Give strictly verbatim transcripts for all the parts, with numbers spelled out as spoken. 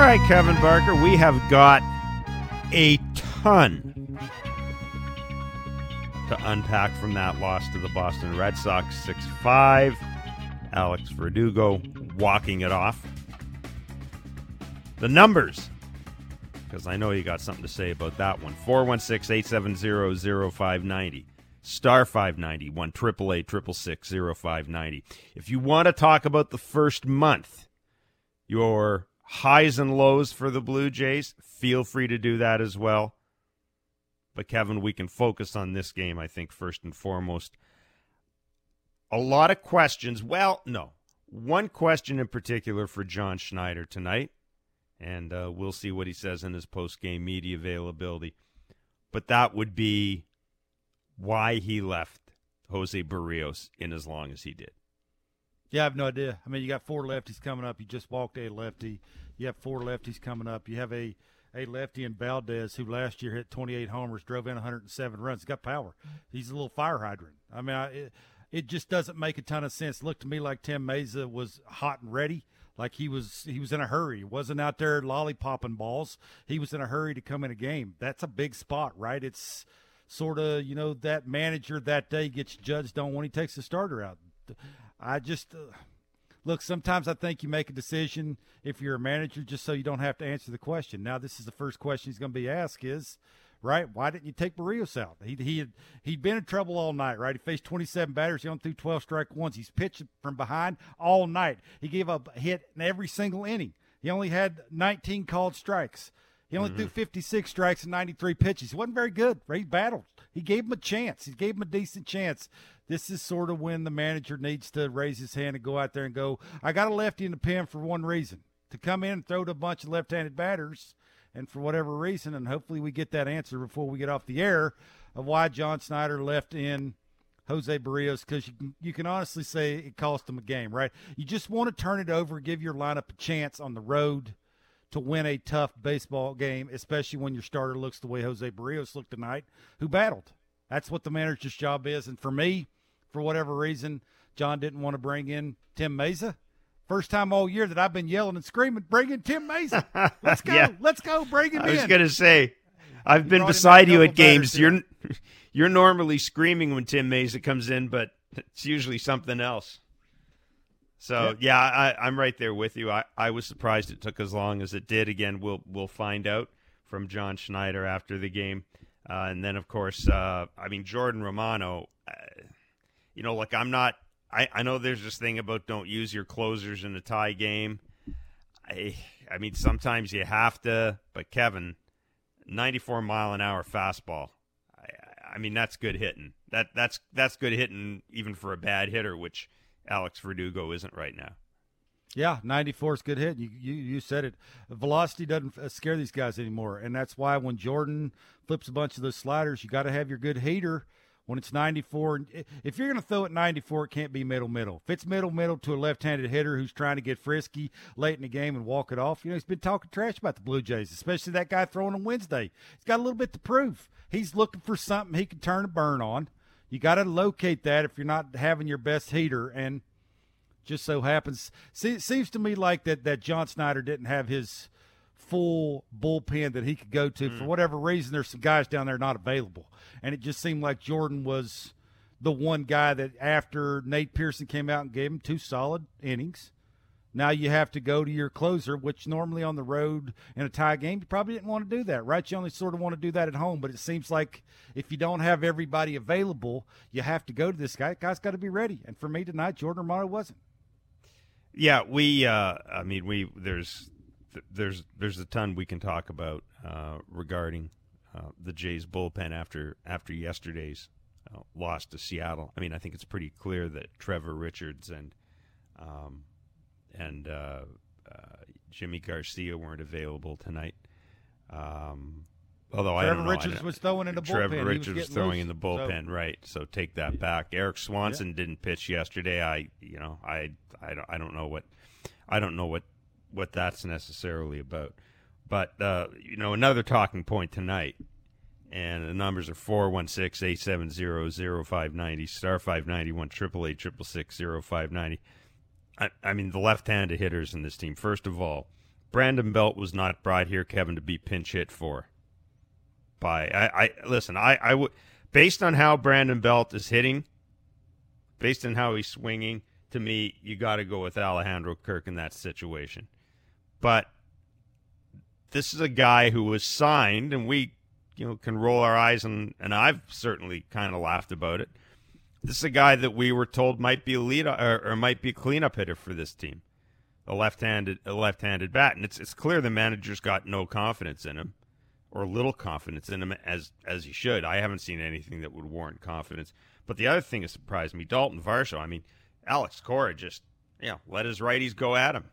All right, Kevin Barker, we have got a ton to unpack from that loss to the Boston Red Sox, six five. Alex Verdugo walking it off. The numbers, because I know you got something to say about that one. four one six, eight seven zero, zero five nine zero. Star five ninety, one triple eight, six six six, zero five nine zero. If you want to talk about the first month, your highs and lows for the Blue Jays, feel free to do that as well. But, Kevin, we can focus on this game, I think, first and foremost. A lot of questions. Well, no. One question in particular for John Schneider tonight, and uh, we'll see what he says in his post-game media availability. But that would be why he left José Berríos in as long as he did. Yeah, I have no idea. I mean, you got four lefties coming up. You just walked a lefty. You have four lefties coming up. You have a, a lefty in Valdez who last year hit twenty-eight homers, drove in one hundred seven runs. He's got power. He's a little fire hydrant. I mean, I, it, it just doesn't make a ton of sense. Looked to me like Tim Mayza was hot and ready. Like he was he was in a hurry. He wasn't out there lollipopping balls. He was in a hurry to come in a game. That's a big spot, right? It's sort of, you know, that manager that day gets judged on when he takes the starter out. I just uh, – look, sometimes I think you make a decision if you're a manager just so you don't have to answer the question. Now, this is the first question he's going to be asked is, right, why didn't you take Berríos out? He, he had, he'd been in trouble all night, right? He faced twenty-seven batters. He only threw twelve strike ones. He's pitched from behind all night. He gave up a hit in every single inning. He only had nineteen called strikes. He only mm-hmm. threw fifty-six strikes and ninety-three pitches. He wasn't very good. He battled. He gave him a chance. He gave him a decent chance. This is sort of when the manager needs to raise his hand and go out there and go, I got a lefty in the pen for one reason, to come in and throw to a bunch of left-handed batters, and for whatever reason, and hopefully we get that answer before we get off the air of why John Schneider left in José Berríos, because you can, you can honestly say it cost him a game, right? You just want to turn it over, give your lineup a chance on the road to win a tough baseball game, especially when your starter looks the way José Berríos looked tonight, who battled. That's what the manager's job is. And for me, for whatever reason, John didn't want to bring in Tim Mayza. First time all year that I've been yelling and screaming, bring in Tim Mayza. Let's go. yeah. Let's go. Bring him in. I was going to say, I've he been beside you at games. You're you're normally screaming when Tim Mayza comes in, but it's usually something else. So, yeah, yeah I, I'm right there with you. I, I was surprised it took as long as it did. Again, we'll we'll find out from John Schneider after the game. Uh, and then, of course, uh, I mean, Jordan Romano, uh, you know, like I'm not I, – I know there's this thing about don't use your closers in a tie game. I, I mean, sometimes you have to. But, Kevin, ninety-four mile an hour fastball, I, I mean, that's good hitting. That that's That's good hitting even for a bad hitter, which – Alex Verdugo isn't right now. Yeah, ninety-four is good hit. You, you you said it. Velocity doesn't scare these guys anymore, and that's why when Jordan flips a bunch of those sliders, you got to have your good heater when it's ninety-four. If you're going to throw it ninety-four, it can't be middle-middle. If it's middle-middle to a left-handed hitter who's trying to get frisky late in the game and walk it off, you know, he's been talking trash about the Blue Jays, especially that guy throwing on Wednesday. He's got a little bit to prove. He's looking for something he can turn a burn on. You got to locate that if you're not having your best heater, and just so happens, see, it seems to me like that that John Schneider didn't have his full bullpen that he could go to. Mm. For whatever reason, there's some guys down there not available, and it just seemed like Jordan was the one guy that after Nate Pearson came out and gave him two solid innings, now you have to go to your closer, which normally on the road in a tie game, you probably didn't want to do that, right? You only sort of want to do that at home, but it seems like if you don't have everybody available, you have to go to this guy. The guy's got to be ready. And for me tonight, Jordan Romano wasn't. Yeah, we uh, – I mean, we there's there's there's a ton we can talk about uh, regarding uh, the Jays' bullpen after, after yesterday's uh, loss to Seattle. I mean, I think it's pretty clear that Trevor Richards and um, – and uh, uh, Jimmy Garcia weren't available tonight. Um, although Trevor I don't know. Richards I don't, was throwing in the Trevor bullpen. Trevor Richards was, was throwing loose. in the bullpen, so, right? So take that back. Eric Swanson yeah. didn't pitch yesterday. I, you know, I, I don't, I don't know what, I don't know what, what that's necessarily about. But uh, you know, another talking point tonight, and the numbers are four one six, eight seven zero, zero five nine zero, star five ninety, one triple eight, six six six, zero five nine zero. I mean, the left-handed hitters in this team, first of all, Brandon Belt was not brought here, Kevin, to be pinch hit for. By I, I listen, I, I would based on how Brandon Belt is hitting, based on how he's swinging, to me, you got to go with Alejandro Kirk in that situation. But this is a guy who was signed, and we, you know, can roll our eyes, and, and I've certainly kind of laughed about it. This is a guy that we were told might be a lead or, or might be a cleanup hitter for this team, a left-handed a left-handed bat, and it's it's clear the manager's got no confidence in him, or little confidence in him as as he should. I haven't seen anything that would warrant confidence. But the other thing that surprised me, Dalton Varsho. I mean, Alex Cora just, you know, let his righties go at him.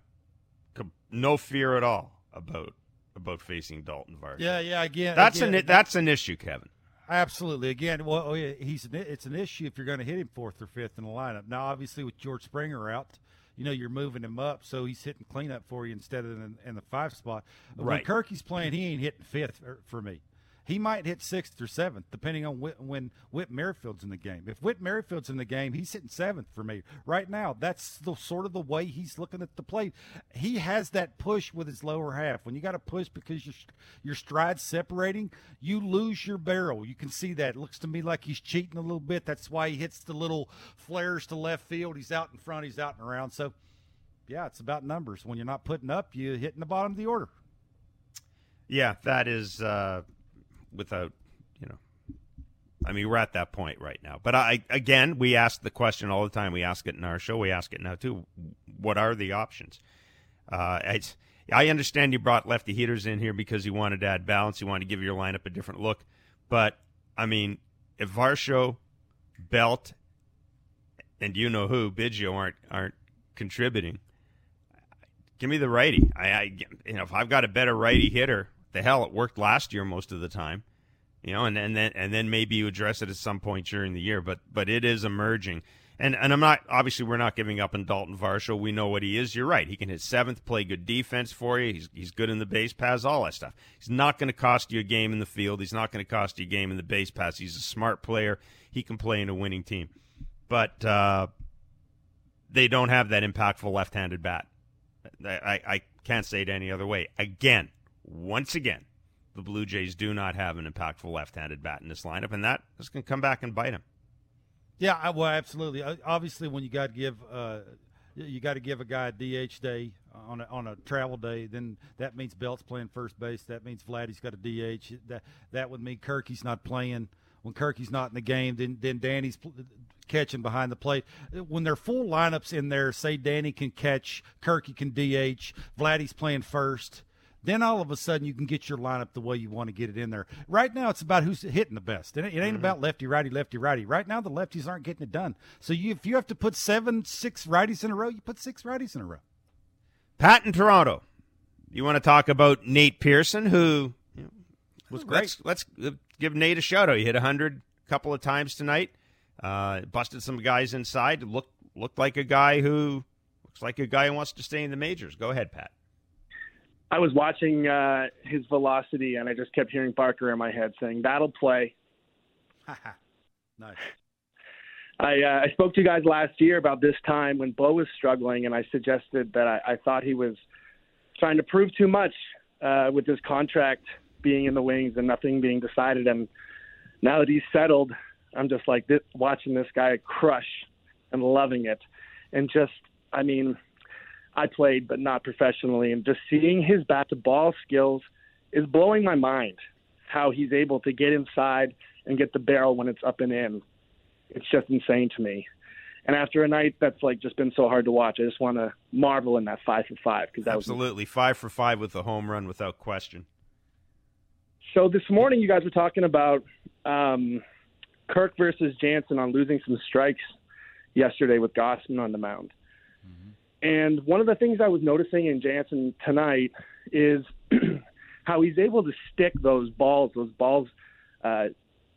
No fear at all about about facing Dalton Varsho. Yeah, yeah. Again, that's again, an that's an issue, Kevin. Absolutely. Again, well, he's an, it's an issue if you're going to hit him fourth or fifth in the lineup. Now, obviously, with George Springer out, you know, you're moving him up, so he's hitting cleanup for you instead of in, in the five spot. Right. When Kirky's playing, he ain't hitting fifth for me. He might hit sixth or seventh, depending on wh- when Whit Merrifield's in the game. If Whit Merrifield's in the game, he's hitting seventh for me right now. That's the sort of the way he's looking at the plate. He has that push with his lower half. When you got to push because your your stride's separating, you lose your barrel. You can see that. It looks to me like he's cheating a little bit. That's why he hits the little flares to left field. He's out in front. He's out and around. So, yeah, it's about numbers. When you're not putting up, you're hitting the bottom of the order. Yeah, that is uh... – without, you know, I mean, we're at that point right now. But I, again, we ask the question all the time. We ask it in our show. We ask it now too. What are the options? Uh, it's, I understand you brought lefty hitters in here because you wanted to add balance. You wanted to give your lineup a different look. But I mean, if Varsho, Belt, and you know who, Biggio aren't aren't contributing, give me the righty. I, I you know, if I've got a better righty hitter. The hell, it worked last year most of the time, you know, and, and then and then maybe you address it at some point during the year, but but it is emerging, and and I'm not obviously we're not giving up on Dalton Varsho. We know what he is. You're right. He can hit seventh, play good defense for you. He's he's good in the base paths, all that stuff. He's not going to cost you a game in the field. He's not going to cost you a game in the base paths. He's a smart player. He can play in a winning team, but uh, they don't have that impactful left-handed bat. I, I, I can't say it any other way. Again. Once again, the Blue Jays do not have an impactful left-handed bat in this lineup, and that is going to come back and bite him. Yeah, well, absolutely. Obviously, when you got to give uh, you got to give a guy a D H day on a, on a travel day, then that means Belt's playing first base. That means Vladdy's got a D H. That that would mean Kirky's not playing. When Kirky's not in the game, then then Danny's pl- catching behind the plate. When their full lineups in there, say Danny can catch, Kirky can D H, Vladdy's playing first. Then all of a sudden you can get your lineup the way you want to get it in there. Right now it's about who's hitting the best. It ain't mm-hmm. about lefty, righty, lefty, righty. Right now the lefties aren't getting it done. So you, if you have to put seven, six righties in a row, you put six righties in a row. Pat in Toronto, you want to talk about Nate Pearson, who you know, was great. Let's, let's give Nate a shout-out. He hit one hundred a couple of times tonight. Uh, busted some guys inside. Looked, looked like a guy who looks like a guy who wants to stay in the majors. Go ahead, Pat. I was watching uh, his velocity, and I just kept hearing Barker in my head saying, "That'll play." Nice. I uh, I spoke to you guys last year about this time when Bo was struggling, and I suggested that I, I thought he was trying to prove too much uh, with his contract being in the wings and nothing being decided. And now that he's settled, I'm just like this, watching this guy crush and loving it, and just I mean. I played, but not professionally, and just seeing his bat-to-ball skills is blowing my mind, how he's able to get inside and get the barrel when it's up and in. It's just insane to me. And after a night that's like just been so hard to watch, I just want to marvel in that five for five. Cause that Absolutely. Was... Five for five with a home run without question. So this morning you guys were talking about um, Kirk versus Jansen on losing some strikes yesterday with Gausman on the mound. Mm-hmm. And one of the things I was noticing in Jansen tonight is how he's able to stick those balls, those balls uh,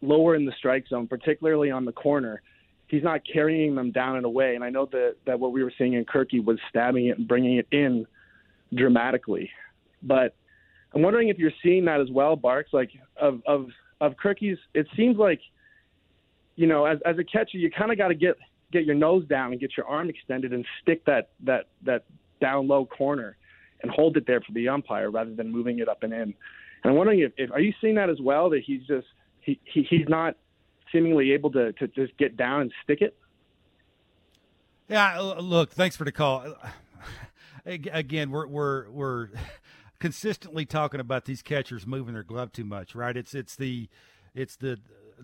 lower in the strike zone, particularly on the corner. He's not carrying them down and away. And I know that, that what we were seeing in Kirky was stabbing it and bringing it in dramatically. But I'm wondering if you're seeing that as well, Barks, like of, of, of Kirky's. It seems like, you know, as, as a catcher, you kind of got to get – get your nose down and get your arm extended and stick that, that, that down low corner. and hold it there for the umpire rather than moving it up and in. And I'm wondering if, if are you seeing that as well, that he's just he, he he's not seemingly able to, to just get down and stick it? Yeah, look, thanks for the call. Again, we're we're we're consistently talking about these catchers moving their glove too much, right? It's it's the it's the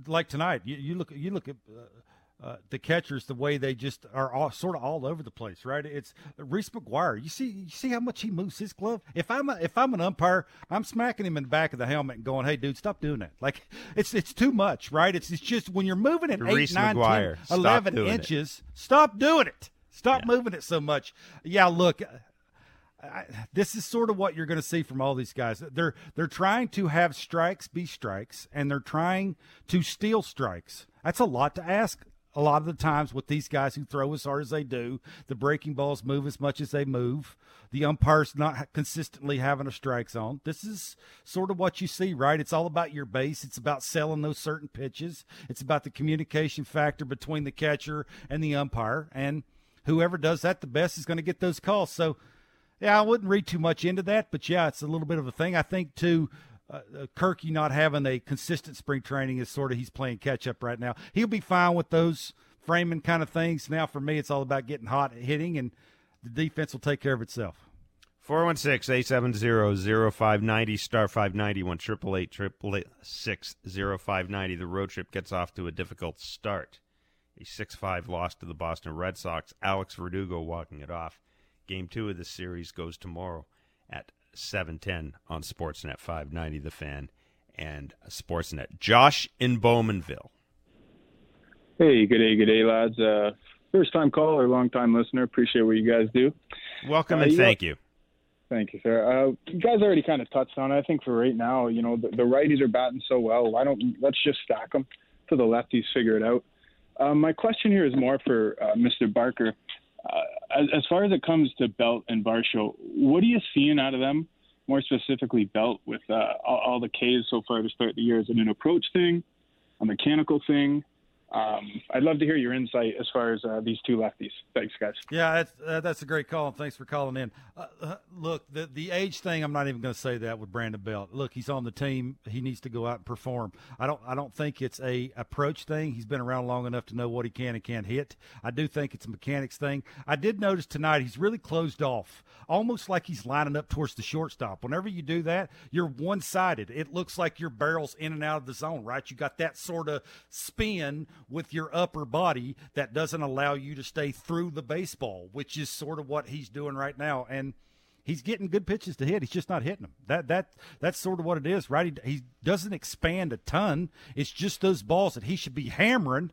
like tonight. You, you look you look at uh, uh, the catchers, the way they just are all, sort of all over the place, right? It's Reese McGuire. You see you see how much he moves his glove. If I'm a, if I'm an umpire, I'm smacking him in the back of the helmet and going, "Hey, dude, stop doing that." Like it's it's too much, right? It's it's just when you're moving it eight, nine, ten, eleven inches, stop doing it. Stop yeah. moving it so much. Yeah, look, I, this is sort of what you're going to see from all these guys. They're they're trying to have strikes be strikes, and they're trying to steal strikes. That's a lot to ask a lot of the times with these guys who throw as hard as they do. The breaking balls move as much as they move. The umpire's not consistently having a strike zone. This is sort of what you see, right? It's all about your base. It's about selling those certain pitches. It's about the communication factor between the catcher and the umpire, and whoever does that the best is going to get those calls. So, yeah, I wouldn't read too much into that, but, yeah, it's a little bit of a thing. I think, too, uh, Kirky not having a consistent spring training is sort of he's playing catch-up right now. He'll be fine with those framing kind of things. Now, for me, it's all about getting hot and hitting, and the defense will take care of itself. four one six, eight seven zero, zero five nine zero, star five ninety, one eight eight eight, eight eight six, zero five nine zero. The road trip gets off to a difficult start. A six five loss to the Boston Red Sox. Alex Verdugo walking it off. Game two of this series goes tomorrow at seven ten on SportsNet five ninety, The Fan, and SportsNet. Josh in Bowmanville. Hey, good day, good day, lads. Uh, first-time caller, long-time listener. Appreciate what you guys do. Welcome uh, and you thank know, you. Thank you, sir. Uh, you guys already kind of touched on it. I think for right now, you know, the, the righties are batting so well. Why don't let's just stack them till the lefties figure it out. Um, my question here is more for uh, Mister Barker. Uh, as, as far as it comes to Belt and Varsho, what are you seeing out of them? More specifically, Belt with uh, all, all the Ks so far to start the year. Is it an approach thing, a mechanical thing? Um, I'd love to hear your insight as far as uh, these two lefties. Thanks, guys. Yeah, that's, uh, that's a great call, and thanks for calling in. Uh, uh, look, the the age thing, I'm not even going to say that with Brandon Belt. Look, he's on the team. He needs to go out and perform. I don't I don't think it's a approach thing. He's been around long enough to know what he can and can't hit. I do think it's a mechanics thing. I did notice tonight he's really closed off, almost like he's lining up towards the shortstop. Whenever you do that, you're one-sided. It looks like your barrel's in and out of the zone, right? You got that sort of spin with your upper body that doesn't allow you to stay through the baseball, which is sort of what he's doing right now. And he's getting good pitches to hit. He's just not hitting them. That, that, that's sort of what it is, right? He, he doesn't expand a ton. It's just those balls that he should be hammering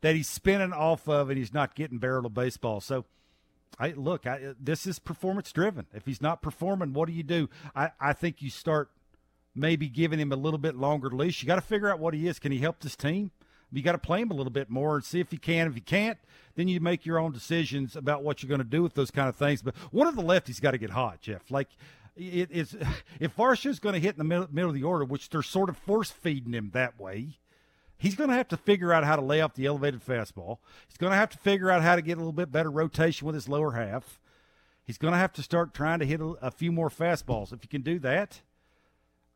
that he's spinning off of, and he's not getting barreled of baseball. So I look, I, this is performance driven. If he's not performing, what do you do? I, I think you start maybe giving him a little bit longer leash. You got to figure out what he is. Can he help this team? You got to play him a little bit more and see if he can. If he can't, then you make your own decisions about what you're going to do with those kind of things. But one of the lefties got to get hot, Jeff. Like, it is if Varsho's going to hit in the middle, middle of the order, which they're sort of force feeding him that way, he's going to have to figure out how to lay off the elevated fastball. He's going to have to figure out how to get a little bit better rotation with his lower half. He's going to have to start trying to hit a, a few more fastballs. If he can do that,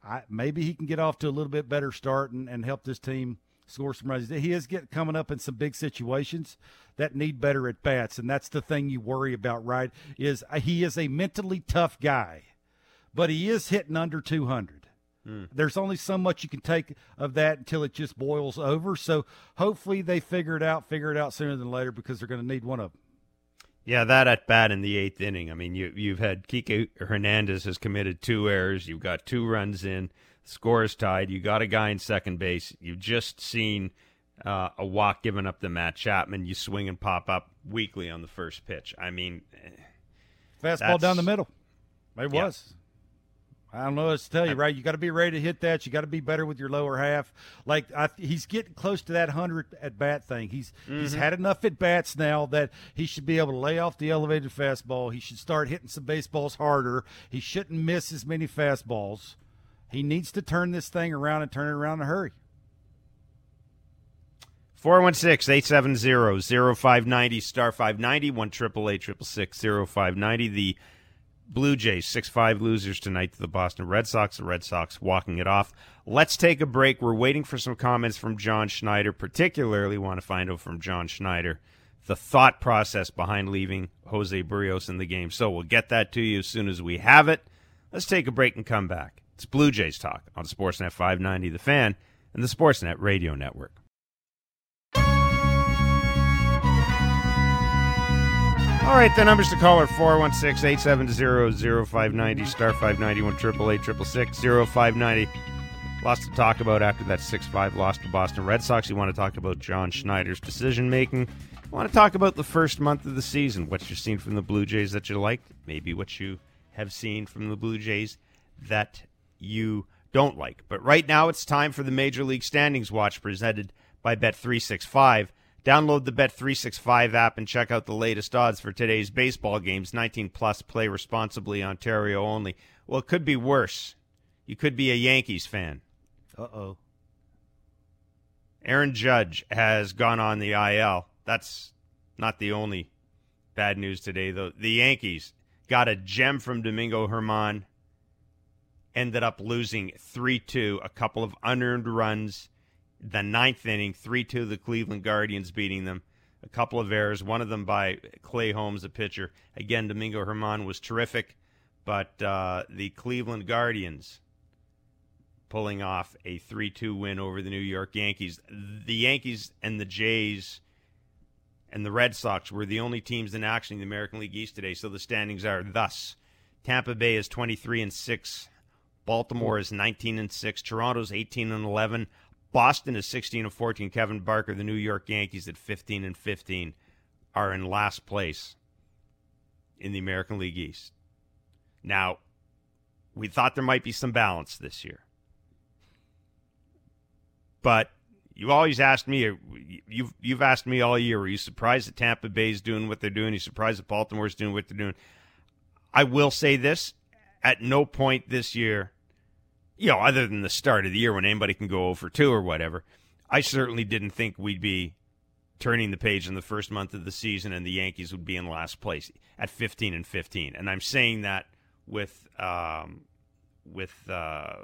I, maybe he can get off to a little bit better start and, and help this team score some runs. He is getting coming up in some big situations that need better at bats, and that's the thing you worry about, right? Is he is a mentally tough guy, but he is hitting under two hundred. Mm. There's only so much you can take of that until it just boils over. So hopefully they figure it out, figure it out sooner than later, because they're going to need one of them. Yeah, that at bat in the eighth inning. I mean, you you've had Kike Hernandez has committed two errors. You've got two runs in. Score is tied. You got a guy in second base. You've just seen uh, a walk given up to Matt Chapman. You swing and pop up weakly on the first pitch. I mean, fastball down the middle. It yeah. was. I don't know what else to tell you, right? You got to be ready to hit that. You got to be better with your lower half. Like I, he's getting close to that hundred at bat thing. He's mm-hmm. he's had enough at bats now that he should be able to lay off the elevated fastball. He should start hitting some baseballs harder. He shouldn't miss as many fastballs. He needs to turn this thing around and turn it around in a hurry. four one six, eight seven zero, zero five nine zero, star five ninety, one eight eight eight, six six six, zero five nine zero. The Blue Jays, six five losers tonight to the Boston Red Sox. The Red Sox walking it off. Let's take a break. We're waiting for some comments from John Schneider. Particularly want to find out from John Schneider the thought process behind leaving José Berríos in the game. So we'll get that to you as soon as we have it. Let's take a break and come back. It's Blue Jays Talk on SportsNet five ninety, The Fan, and the SportsNet Radio Network. All right, the numbers to call are four one six, eight seven zero, zero five nine zero, star five ninety, one triple eight, six six six, zero five nine zero. Lots to talk about after that six five loss to Boston Red Sox. You want to talk about John Schneider's decision-making. You want to talk about the first month of the season, what you've seen from the Blue Jays that you liked, maybe what you have seen from the Blue Jays that you don't like. But right now it's time for the Major League Standings Watch presented by Bet three sixty-five. Download the Bet three sixty-five app and check out the latest odds for today's baseball games. nineteen plus, play responsibly, Ontario only. Well, it could be worse. You could be a Yankees fan. Uh-oh. Aaron Judge has gone on the I L. That's not the only bad news today, though. The Yankees got a gem from Domingo Germán, ended up losing three two, a couple of unearned runs. The ninth inning, three two, the Cleveland Guardians beating them. A couple of errors, one of them by Clay Holmes, the pitcher. Again, Domingo Germán was terrific, but uh, the Cleveland Guardians pulling off a three two win over the New York Yankees. The Yankees and the Jays and the Red Sox were the only teams in action in the American League East today, so the standings are thus. Tampa Bay is twenty-three and six. Baltimore is nineteen and six. Toronto's eighteen and eleven. Boston is sixteen and fourteen. Kevin Barker, the New York Yankees, at fifteen and fifteen, are in last place in the American League East. Now, we thought there might be some balance this year. But you always asked me, you've, you've asked me all year, are you surprised that Tampa Bay's doing what they're doing? Are you surprised that Baltimore's doing what they're doing? I will say this, at no point this year, you know, other than the start of the year when anybody can go oh for two or whatever, I certainly didn't think we'd be turning the page in the first month of the season and the Yankees would be in last place at fifteen and fifteen. And I'm saying that with um, with uh,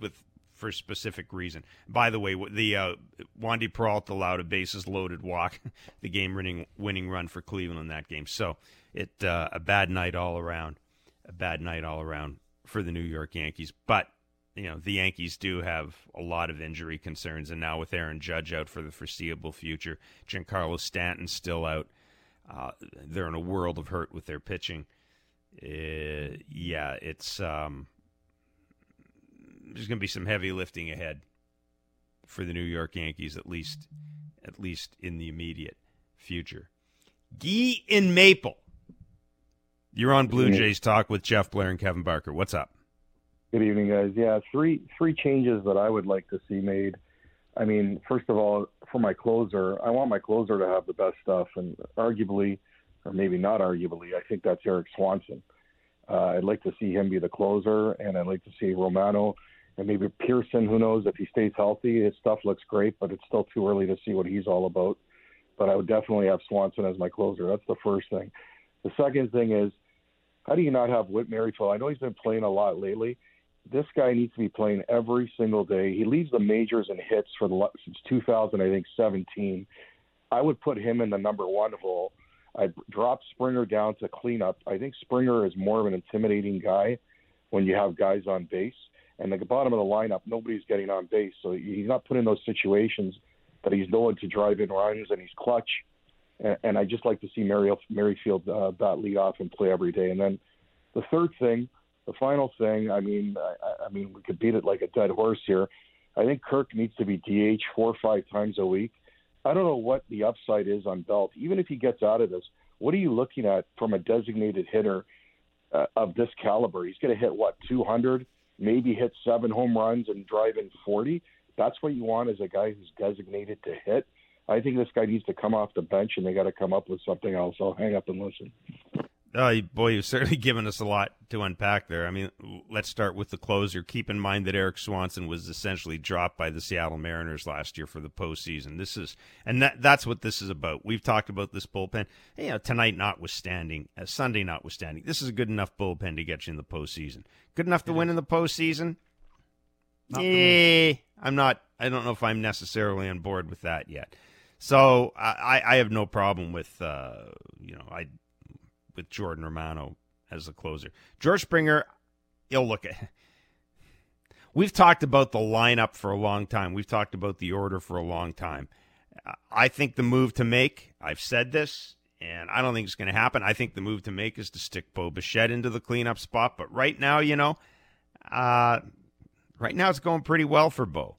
with for specific reason. By the way, the uh, Wandy Peralta allowed a bases loaded walk, the game winning winning run for Cleveland in that game. So it uh, a bad night all around, a bad night all around for the New York Yankees, but. You know, the Yankees do have a lot of injury concerns, and now with Aaron Judge out for the foreseeable future, Giancarlo Stanton's still out. Uh, they're in a world of hurt with their pitching. Uh, yeah, it's um, there's going to be some heavy lifting ahead for the New York Yankees, at least, at least in the immediate future. Guy in Maple, you're on Blue Jays Talk with Jeff Blair and Kevin Barker. What's up? Good evening, guys. Yeah, three three changes that I would like to see made. I mean, first of all, for my closer, I want my closer to have the best stuff, and arguably, or maybe not arguably, I think that's Eric Swanson. Uh, I'd like to see him be the closer, and I'd like to see Romano and maybe Pearson, who knows, if he stays healthy. His stuff looks great, but it's still too early to see what he's all about. But I would definitely have Swanson as my closer. That's the first thing. The second thing is, how do you not have Whit Merrifield? I know he's been playing a lot lately. This guy needs to be playing every single day. He leads the majors in hits for the since two thousand, I think, seventeen. I would put him in the number one hole. I dropped Springer down to cleanup. I think Springer is more of an intimidating guy when you have guys on base. And at the bottom of the lineup, nobody's getting on base, so he's not put in those situations that he's known to drive in runs, and he's clutch. And, and I just like to see Merrifield uh, bat lead off and play every day. And then the third thing, the final thing, I mean, I, I mean, we could beat it like a dead horse here. I think Kirk needs to be D H four or five times a week. I don't know what the upside is on Belt. Even if he gets out of this, what are you looking at from a designated hitter uh, of this caliber? He's going to hit, what, two hundred, maybe hit seven home runs and drive in forty? That's what you want as a guy who's designated to hit. I think this guy needs to come off the bench, and they got to come up with something else. I'll hang up and listen. Uh, boy, you've certainly given us a lot to unpack there. I mean, let's start with the closer. Keep in mind that Eric Swanson was essentially dropped by the Seattle Mariners last year for the postseason. This is, and that, that's what this is about. We've talked about this bullpen, you know, tonight notwithstanding, uh, Sunday notwithstanding. This is a good enough bullpen to get you in the postseason. Good enough to win in the postseason? Not eh, I'm not, I don't know if I'm necessarily on board with that yet. So I, I have no problem with, uh, you know, I, with Jordan Romano as the closer. George Springer, you'll look at. We've talked about the lineup for a long time. We've talked about the order for a long time. I think the move to make, I've said this, and I don't think it's going to happen. I think the move to make is to stick Bo Bichette into the cleanup spot. But right now, you know, uh, right now it's going pretty well for Bo.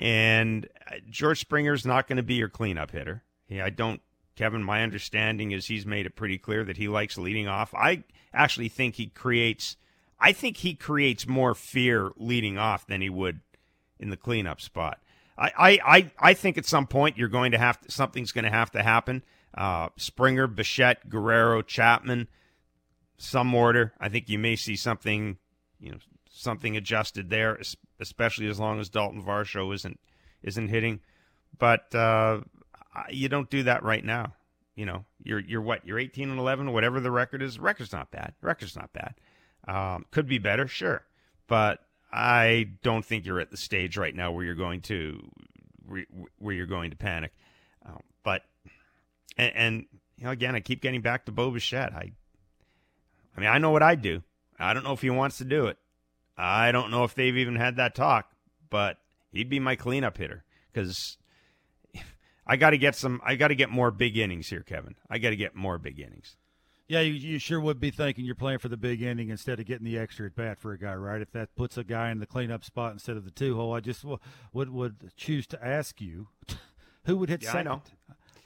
And George Springer's not going to be your cleanup hitter. Yeah, I don't Kevin, my understanding is he's made it pretty clear that he likes leading off. I actually think he creates I think he creates more fear leading off than he would in the cleanup spot. I I, I, I think at some point you're going to have to, something's going to have to happen. Uh, Springer, Bichette, Guerrero, Chapman, some order. I think you may see something, you know, something adjusted there, especially as long as Dalton Varsho isn't isn't hitting. But uh you don't do that right now. You know, you're, you're what? You're eighteen and eleven, whatever the record is. Record's not bad. Record's not bad. Um, could be better. Sure. But I don't think you're at the stage right now where you're going to, where you're going to panic. Um, but, and, and, you know, again, I keep getting back to Bo Bichette. I, I mean, I know what I do. I don't know if he wants to do it. I don't know if they've even had that talk, but he'd be my cleanup hitter because I got to get some. I got to get more big innings here, Kevin. I got to get more big innings. Yeah, you, you sure would be thinking you're playing for the big inning instead of getting the extra at bat for a guy, right? If that puts a guy in the cleanup spot instead of the two hole, I just w- would would choose to ask you, who would hit yeah, second? I know.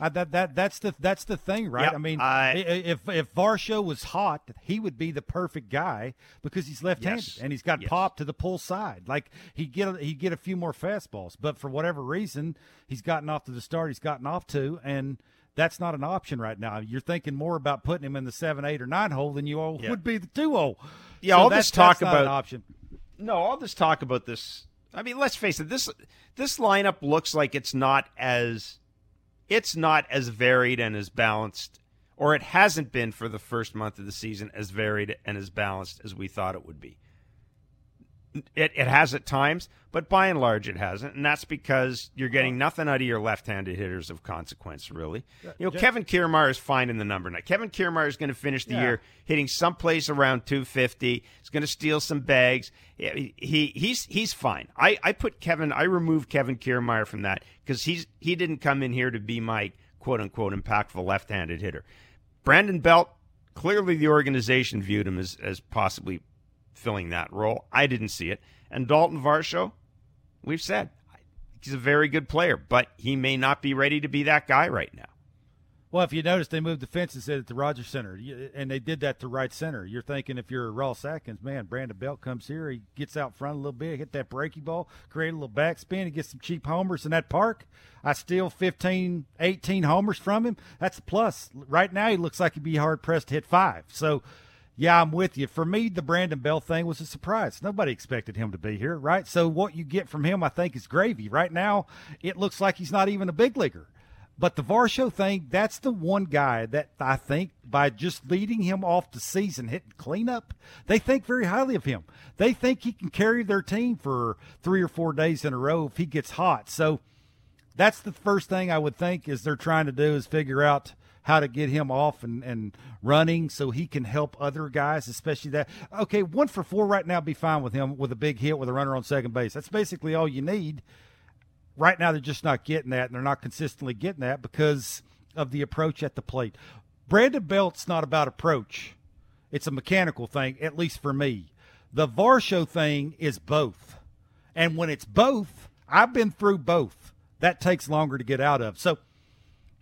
I, that that that's the that's the thing, right? Yep, I mean, I, if if Varsho was hot, he would be the perfect guy because he's left-handed yes, and he's got yes. pop to the pull side. Like he get he get a few more fastballs, but for whatever reason, he's gotten off to the start he's gotten off to, and that's not an option right now. You're thinking more about putting him in the seven, eight, or nine hole than you yep. would be the two hole. Yeah, so all that's, this talk that's not about an option. No, all this talk about this. I mean, let's face it. This this lineup looks like it's not as. It's not as varied and as balanced, or it hasn't been for the first month of the season as varied and as balanced as we thought it would be. It it has at times, but by and large it hasn't, and that's because you're getting nothing out of your left-handed hitters of consequence, really. You know, yeah. Kevin Kiermaier is finding the number now. Kevin Kiermaier is going to finish the yeah. year hitting someplace around two fifty. He's going to steal some bags. He, he he's he's fine. I, I put Kevin. I removed Kevin Kiermaier from that because he's he didn't come in here to be my quote-unquote impactful left-handed hitter. Brandon Belt, clearly the organization viewed him as as possibly filling that role. I didn't see it. And Dalton Varsho, we've said, he's a very good player, but he may not be ready to be that guy right now. Well, if you notice, they moved the fences at the Rogers Center, and they did that to right center. You're thinking if you're Ross Atkins, man, Brandon Belt comes here, he gets out front a little bit, hit that breaky ball, create a little backspin, he gets some cheap homers in that park. I steal fifteen, eighteen homers from him. That's a plus. Right now, he looks like he'd be hard-pressed to hit five. So, yeah, I'm with you. For me, the Brandon Bell thing was a surprise. Nobody expected him to be here, right? So what you get from him, I think, is gravy. Right now, it looks like he's not even a big leaguer. But the Varsho thing, that's the one guy that I think by just leading him off the season, hitting cleanup, they think very highly of him. They think he can carry their team for three or four days in a row if he gets hot. So that's the first thing I would think is they're trying to do is figure out how to get him off and, and running so he can help other guys, especially that. Okay, one for four right now be fine with him with a big hit with a runner on second base. That's basically all you need. Right now they're just not getting that, and they're not consistently getting that because of the approach at the plate. Brandon Belt's not about approach. It's a mechanical thing, at least for me. The Varsho thing is both. And when it's both, I've been through both. That takes longer to get out of. So,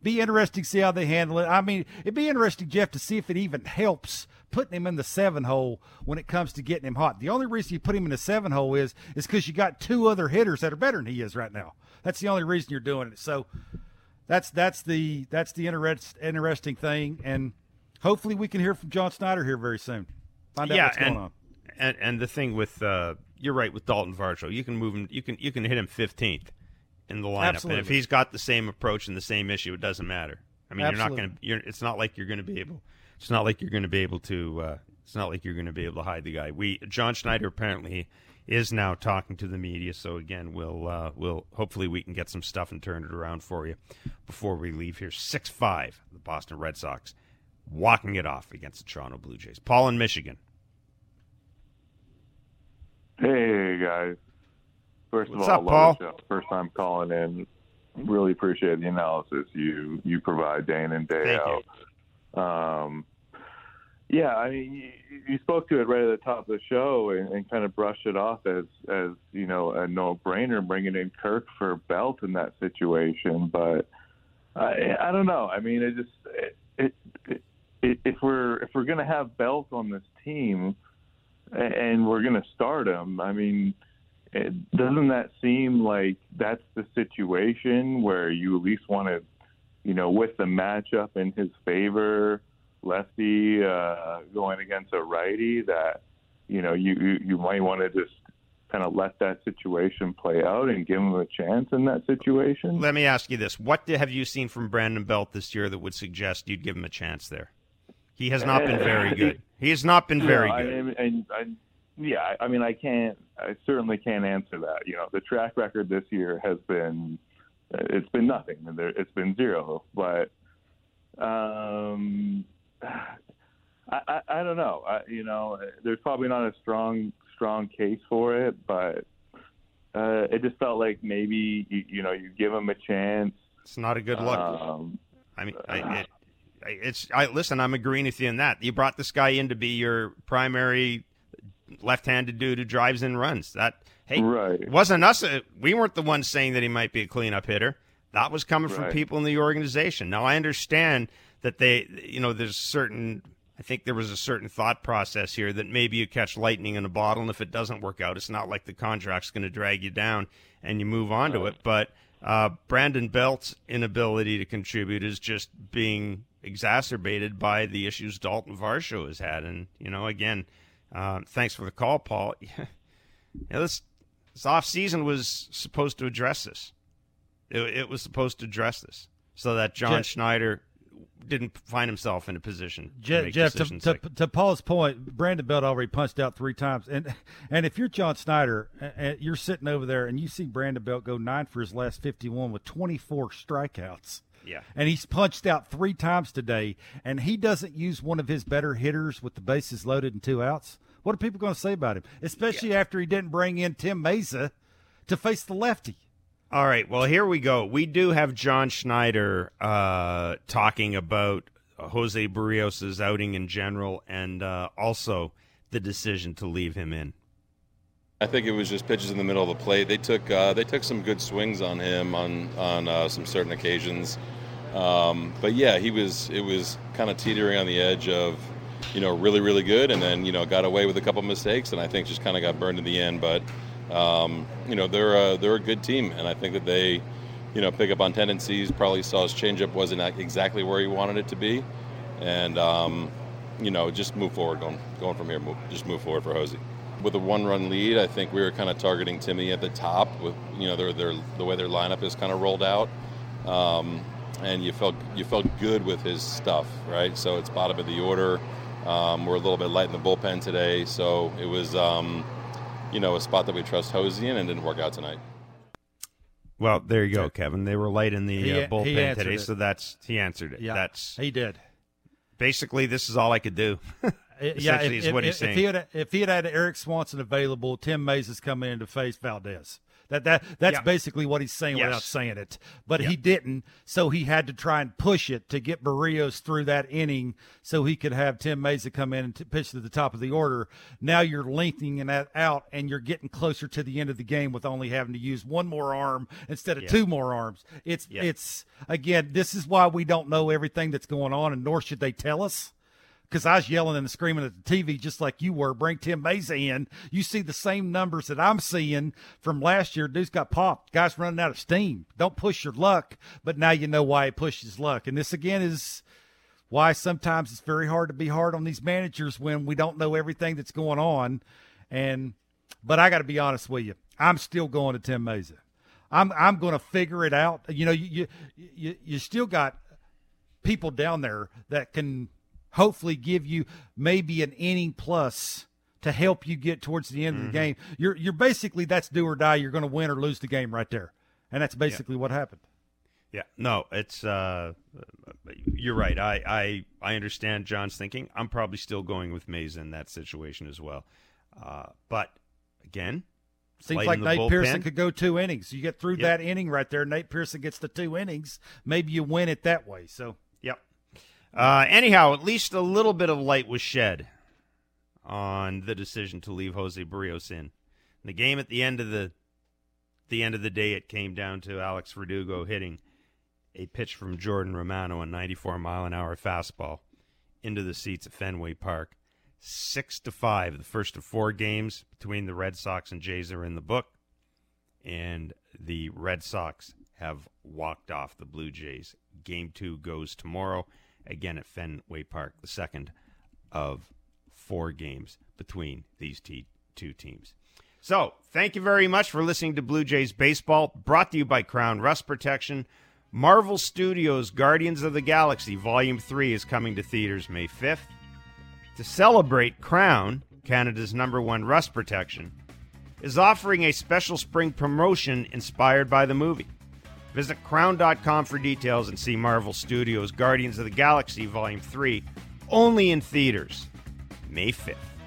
be interesting to see how they handle it. I mean, it'd be interesting, Jeff, to see if it even helps putting him in the seven hole when it comes to getting him hot. The only reason you put him in the seven hole is is because you got two other hitters that are better than he is right now. That's the only reason you're doing it. So that's that's the that's the interest, interesting thing. And hopefully we can hear from John Schneider here very soon. Find out yeah, what's and, going on. And and the thing with uh, you're right with Dalton Varsho, you can move him. You can you can hit him fifteenth in the lineup, Absolutely. And if he's got the same approach and the same issue, it doesn't matter. I mean, Absolutely. you're not going to. It's not like you're going to be able. It's not like you're going to be able to. Uh, it's not like you're going to be able to hide the guy. We John Schneider apparently is now talking to the media. So again, we'll uh, we'll hopefully we can get some stuff and turn it around for you before we leave here. six five the Boston Red Sox walking it off against the Toronto Blue Jays. Paul in Michigan. Hey guys, first What's of all, up, love Paul? The show. First time calling in. Really appreciate the analysis you you provide day in and day Thank out. You. Um, Yeah, I mean, you, you spoke to it right at the top of the show and, and kind of brushed it off as, as you know, a no-brainer bringing in Kirk for Belt in that situation. But I, I don't know. I mean, it just it, it, it, it, if we're if we're going to have Belt on this team and we're going to start him, I mean, it, doesn't that seem like that's the situation where you at least want to, you know, with the matchup in his favor? Lefty uh, going against a righty, that you know you, you, you might want to just kind of let that situation play out and give him a chance in that situation. Let me ask you this: what did, have you seen from Brandon Belt this year that would suggest you'd give him a chance there? He has not been very good. He has not been very no, good. I, and I, yeah, I mean, I can't. I certainly can't answer that. You know, the track record this year has been it's been nothing. It's been zero. But. Um, I, I, I don't know. I, you know, there's probably not a strong strong case for it, but uh, it just felt like maybe you, you know you give him a chance. It's not a good look. Um, I mean, I, it, it's. I listen. I'm agreeing with you in that you brought this guy in to be your primary left-handed dude who drives in runs. That hey, right. wasn't us. We weren't the ones saying that he might be a cleanup hitter. That was coming right. from people in the organization. Now I understand. That they, you know, there's certain, I think there was a certain thought process here that maybe you catch lightning in a bottle, and if it doesn't work out, it's not like the contract's going to drag you down and you move on to it. But uh, Brandon Belt's inability to contribute is just being exacerbated by the issues Dalton Varsho has had. And, you know, again, uh, thanks for the call, Paul. you know, this, this offseason was supposed to address this. It, it was supposed to address this so that John yeah. Schneider didn't find himself in a position. Jeff, to, Jeff, to, to, to Paul's point, Brandon Belt already punched out three times. And and if you're John Schneider, and you're sitting over there and you see Brandon Belt go nine for his last fifty-one with twenty-four strikeouts. Yeah. And he's punched out three times today, and he doesn't use one of his better hitters with the bases loaded and two outs. What are people going to say about him? Especially yeah. after he didn't bring in Tim Mayza to face the lefty. All right, well, here we go. We do have John Schneider uh, talking about José Berríos' outing in general and uh, also the decision to leave him in. I think it was just pitches in the middle of the plate. They took uh, they took some good swings on him on on uh, some certain occasions, um, but yeah, he was it was kind of teetering on the edge of you know really really good, and then you know got away with a couple mistakes, and I think just kind of got burned in the end, but. Um, you know, they're a, they're a good team, and I think that they, you know, pick up on tendencies, probably saw his changeup wasn't exactly where he wanted it to be, and, um, you know, just move forward, going going from here, move, just move forward for Jose. With a one-run lead, I think we were kind of targeting Timmy at the top with, you know, their, their, the way their lineup is kind of rolled out, um, and you felt you felt good with his stuff, right? So it's bottom of the order. Um, we're a little bit light in the bullpen today, so it was... Um, you know, a spot that we trust Jose in and didn't work out tonight. Well, there you go, Kevin. They were late in the he, uh, bullpen today, it. so that's he answered it. Yeah, that's he did. Basically, this is all I could do. Essentially yeah, if, is if, what he's if, saying. If he, had, if he had had Eric Swanson available, Tim Mayza is coming in to face Valdez. That that that's yeah. basically what he's saying yes. without saying it. But yeah. he didn't, so he had to try and push it to get Berríos through that inning, so he could have Tim Mayza come in and t- pitch to the top of the order. Now you're lengthening that out, and you're getting closer to the end of the game with only having to use one more arm instead of yeah. two more arms. It's yeah. it's again, this is why we don't know everything that's going on, and nor should they tell us. Because I was yelling and screaming at the T V just like you were. Bring Tim Mayza in. You see the same numbers that I'm seeing from last year. Dude's got popped. Guy's running out of steam. Don't push your luck. But now you know why he pushed his luck. And this, again, is why sometimes it's very hard to be hard on these managers when we don't know everything that's going on. And but I got to be honest with you, I'm still going to Tim Mayza. I'm I'm going to figure it out. You know, you you you, you still got people down there that can hopefully give you maybe an inning plus to help you get towards the end mm-hmm. of the game. You're you're basically, that's do or die. You're going to win or lose the game right there, and that's basically yeah. what happened. Yeah, no, it's uh, you're right. I, I I understand John's thinking. I'm probably still going with Mayza in that situation as well. Uh, but again, seems like Nate Pearson could go two innings. You get through yep. that inning right there. Nate Pearson gets the two innings. Maybe you win it that way. So, yep. Uh, anyhow, at least a little bit of light was shed on the decision to leave José Berríos in. The game at the end of the the end of the day, it came down to Alex Verdugo hitting a pitch from Jordan Romano, a ninety-four mile an hour fastball into the seats at Fenway Park. six to five, the first of four games between the Red Sox and Jays are in the book, and the Red Sox have walked off the Blue Jays. Game two goes tomorrow, again at Fenway Park, the second of four games between these t- two teams. So, thank you very much for listening to Blue Jays Baseball, brought to you by Crown Rust Protection. Marvel Studios' Guardians of the Galaxy Volume three is coming to theaters May fifth. To celebrate, Crown, Canada's number one rust protection, is offering a special spring promotion inspired by the movie. Visit crown dot com for details and see Marvel Studios' Guardians of the Galaxy Volume three only in theaters May fifth.